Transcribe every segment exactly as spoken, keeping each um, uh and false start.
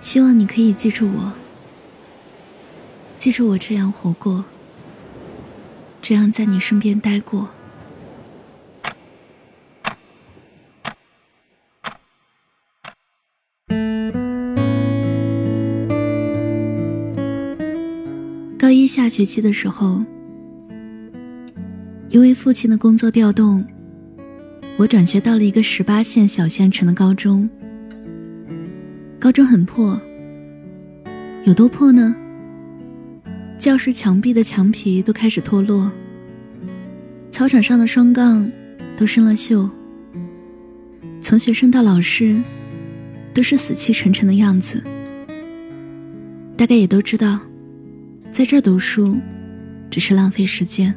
希望你可以记住我，记住我这样活过，这样在你身边待过。高一下学期的时候，因为父亲的工作调动，我转学到了一个十八线小县城的高中。高中很破，有多破呢？教室墙壁的墙皮都开始脱落，操场上的双杠都生了锈，从学生到老师都是死气沉沉的样子。大概也都知道在这儿读书只是浪费时间，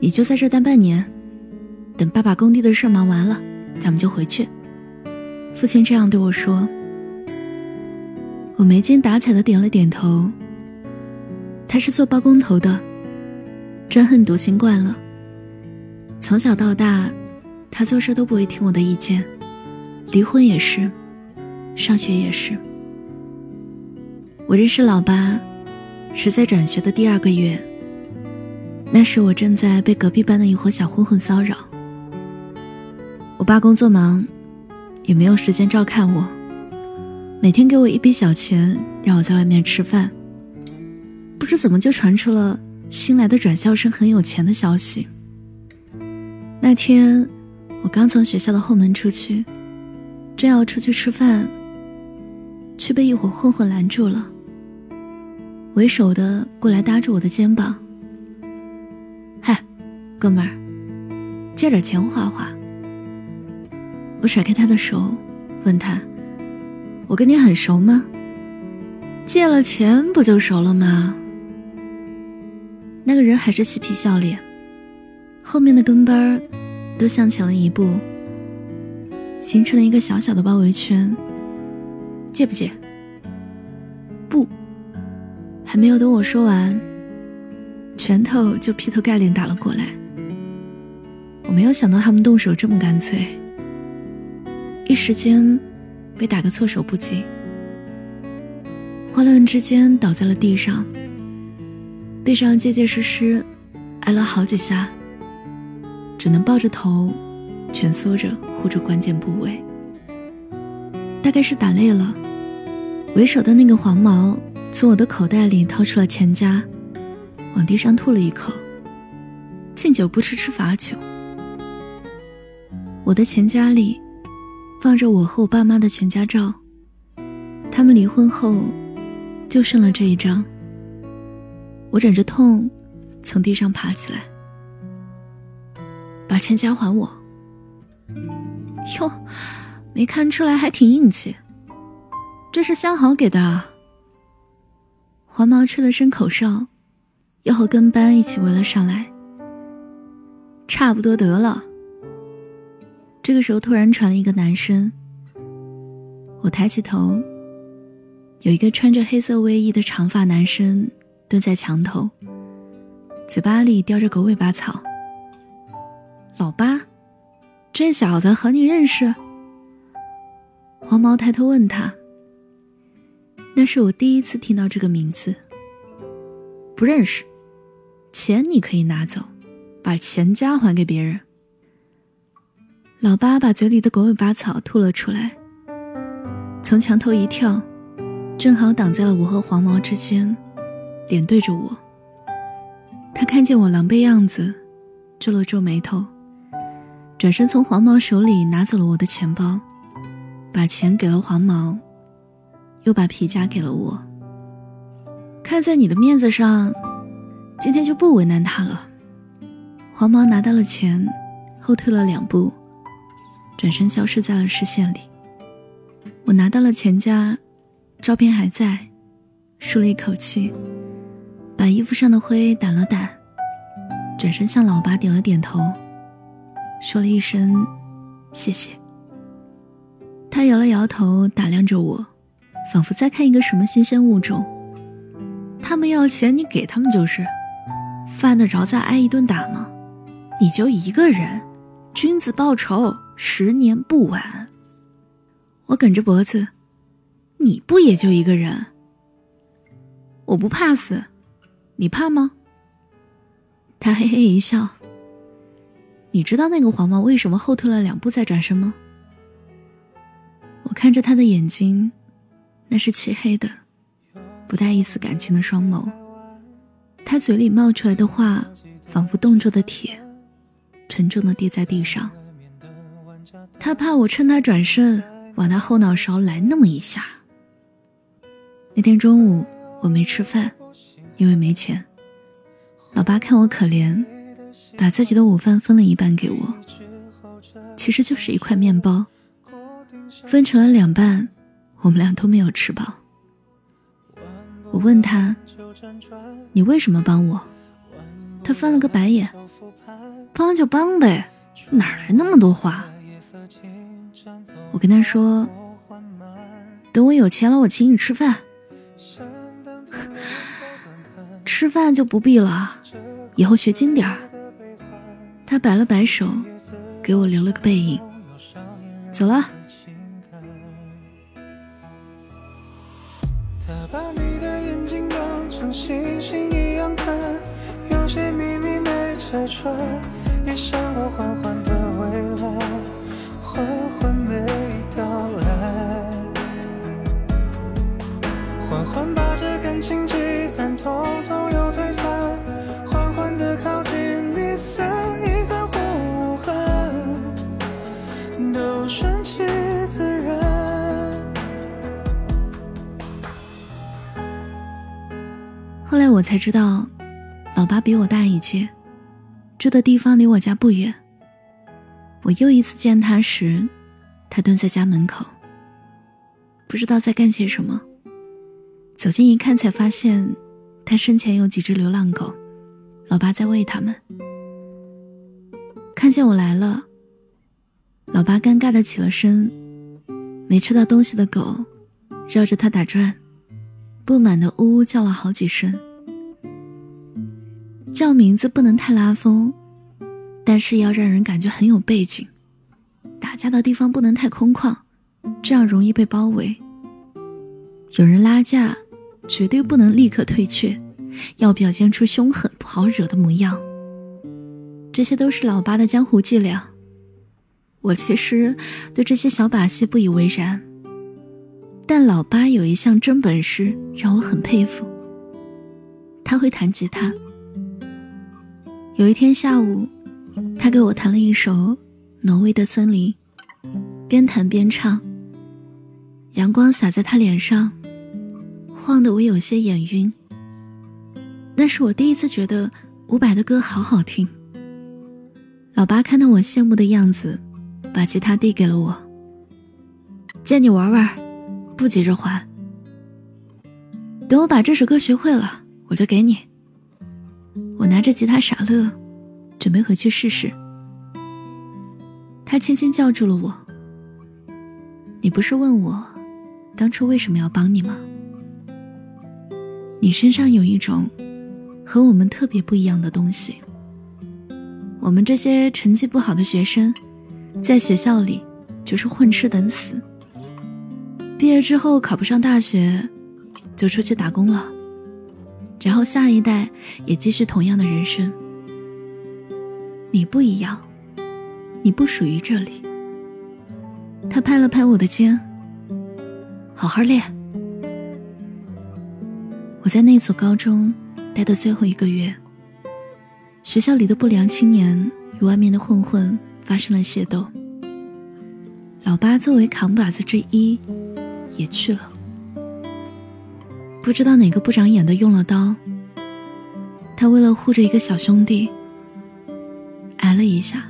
你就在这儿待半年，等爸爸工地的事忙完了咱们就回去。父亲这样对我说，我没精打采的点了点头。他是做包工头的，专横独行惯了，从小到大他做事都不会听我的意见，离婚也是，上学也是。我认识老爸是在转学的第二个月，那时我正在被隔壁班的一伙小混混骚扰。我爸工作忙，也没有时间照看我，每天给我一笔小钱让我在外面吃饭。不知怎么就传出了新来的转校生很有钱的消息。那天我刚从学校的后门出去，正要出去吃饭，却被一伙混混拦住了，为首的过来搭住我的肩膀，嗨，哥们儿，借点钱花花。我甩开他的手，问他，我跟你很熟吗？借了钱不就熟了吗？那个人还是嬉皮笑脸，后面的跟班都向前了一步，形成了一个小小的包围圈。借不借？不。还没有等我说完，拳头就劈头盖脸打了过来。我没有想到他们动手这么干脆，一时间被打个措手不及，慌乱之间倒在了地上，地上结结实实挨了好几下，只能抱着头蜷缩着护住关键部位。大概是打累了，为首的那个黄毛从我的口袋里掏出了钱夹，往地上吐了一口，敬酒不吃吃罚酒。我的钱夹里放着我和我爸妈的全家照，他们离婚后就剩了这一张。我忍着痛从地上爬起来，把钱夹还我。哟，没看出来还挺硬气，这是相好给的啊。黄毛吹了声口哨，又和跟班一起围了上来。差不多得了。这个时候突然传了一个男声，我抬起头，有一个穿着黑色卫衣的长发男生蹲在墙头，嘴巴里叼着狗尾巴草。老八，这小子和你认识？黄毛抬头问他，那是我第一次听到这个名字。不认识。钱你可以拿走，把钱夹还给别人。老八把嘴里的狗尾巴草吐了出来，从墙头一跳，正好挡在了我和黄毛之间，脸对着我。他看见我狼狈样子，皱了皱眉头，转身从黄毛手里拿走了我的钱包，把钱给了黄毛，又把皮夹给了我。看在你的面子上，今天就不为难他了。黄毛拿到了钱，后退了两步，转身消失在了视线里。我拿到了钱夹，照片还在，舒了一口气，把衣服上的灰掸了掸，转身向老爸点了点头，说了一声谢谢。他摇了摇头，打量着我，仿佛在看一个什么新鲜物种。他们要钱你给他们就是，犯得着再挨一顿打吗？你就一个人，君子报仇十年不晚。我梗着脖子，你不也就一个人？我不怕死，你怕吗？他嘿嘿一笑，你知道那个黄毛为什么后退了两步再转身吗？我看着他的眼睛，那是漆黑的，不带一丝感情的双眸，他嘴里冒出来的话仿佛冻住的铁，沉重地跌在地上。他怕我趁他转身往他后脑勺来那么一下。那天中午我没吃饭，因为没钱。老爸看我可怜，把自己的午饭分了一半给我，其实就是一块面包，分成了两半，我们俩都没有吃饱。我问他，你为什么帮我？他翻了个白眼，帮就帮呗，哪来那么多话？我跟他说，等我有钱了我请你吃饭。吃饭就不必了，以后学精点儿。他摆了摆手，给我留了个背影，走了。他把你的眼睛当成星星一样看，有些秘密没拆穿，也想要缓缓的未来，缓缓没到来，缓缓把这感情积攒，统统又推翻，缓缓的靠近你，散遗憾或无憾，都顺其自然。后来我才知道，老爸比我大一届，住的地方离我家不远。我又一次见他时，他蹲在家门口，不知道在干些什么。走近一看才发现，他身前有几只流浪狗，老爸在喂它们。看见我来了，老爸尴尬地起了身，没吃到东西的狗绕着他打转，不满地呜呜叫了好几声。叫名字不能太拉风，但是要让人感觉很有背景，打架的地方不能太空旷，这样容易被包围。有人拉架，绝对不能立刻退却，要表现出凶狠不好惹的模样。这些都是老爸的江湖伎俩，我其实对这些小把戏不以为然，但老爸有一项真本事让我很佩服，他会弹吉他。有一天下午，他给我弹了一首《挪威的森林》，边弹边唱，阳光洒在他脸上，晃得我有些眼晕。那是我第一次觉得伍佰的歌好好听。老爸看到我羡慕的样子，把吉他递给了我，借你玩玩，不急着还，等我把这首歌学会了我就给你。我拿着吉他傻乐，准备回去试试。他轻轻叫住了我，你不是问我当初为什么要帮你吗？你身上有一种和我们特别不一样的东西。我们这些成绩不好的学生，在学校里就是混吃等死，毕业之后考不上大学就出去打工了，然后下一代也继续同样的人生。你不一样，你不属于这里。他拍了拍我的肩，好好练。我在那所高中待的最后一个月，学校里的不良青年与外面的混混发生了械斗，老爸作为扛把子之一也去了。不知道哪个不长眼的用了刀，他为了护着一个小兄弟挨了一下，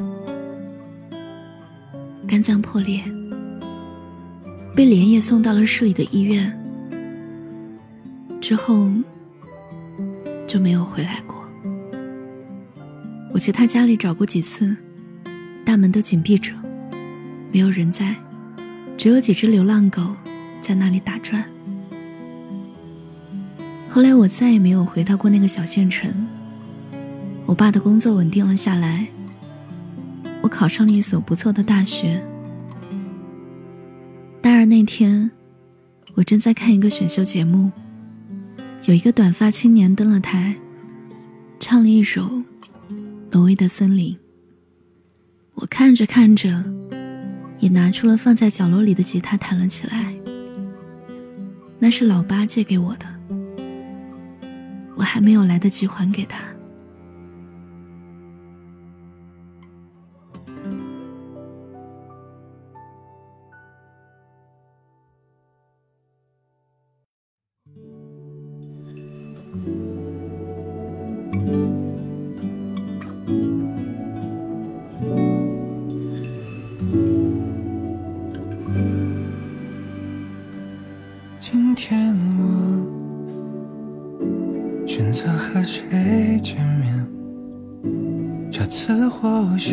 肝脏破裂，被连夜送到了市里的医院，之后就没有回来过。我去他家里找过几次，大门都紧闭着，没有人在，只有几只流浪狗在那里打转。后来我再也没有回到过那个小县城。我爸的工作稳定了下来，我考上了一所不错的大学。大二那天，我正在看一个选秀节目，有一个短发青年登了台，唱了一首《挪威的森林》。我看着看着，也拿出了放在角落里的吉他弹了起来。那是老八借给我的，我还没有来得及还给他。今天我选择和谁见面，这次或许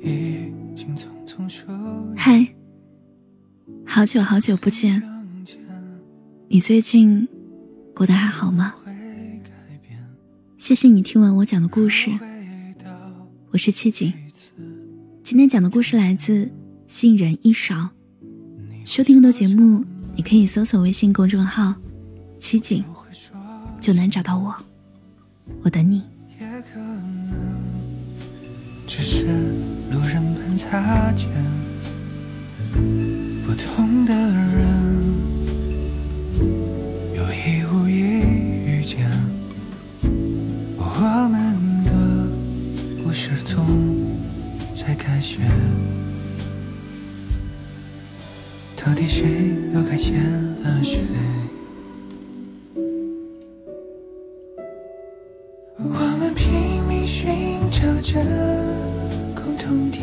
已经匆匆说。嗨，好久好久不见，你最近过得还好吗？谢谢你听完我讲的故事，我是七景。今天讲的故事来自杏仁一勺。收听更多节目，你可以搜索微信公众号七景，就能找到我，我等你。也可能只是路人般擦肩，不同的人有意无意遇见，我们的故事总在改写。到底谁又该欠了谁？我们拼命寻找着共同点，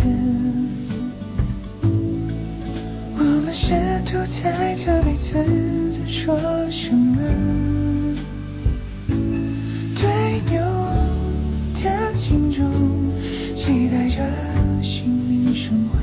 我们试图猜测彼此在说什么，对牛的情中期待着心灵生活。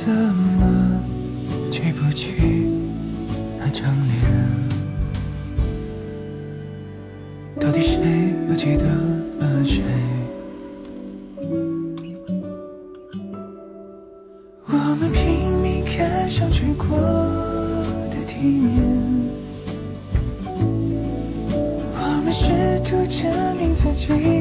怎么记不起那张脸？到底谁又记得了谁？我们拼命看上去过的体面，我们试图证明自己。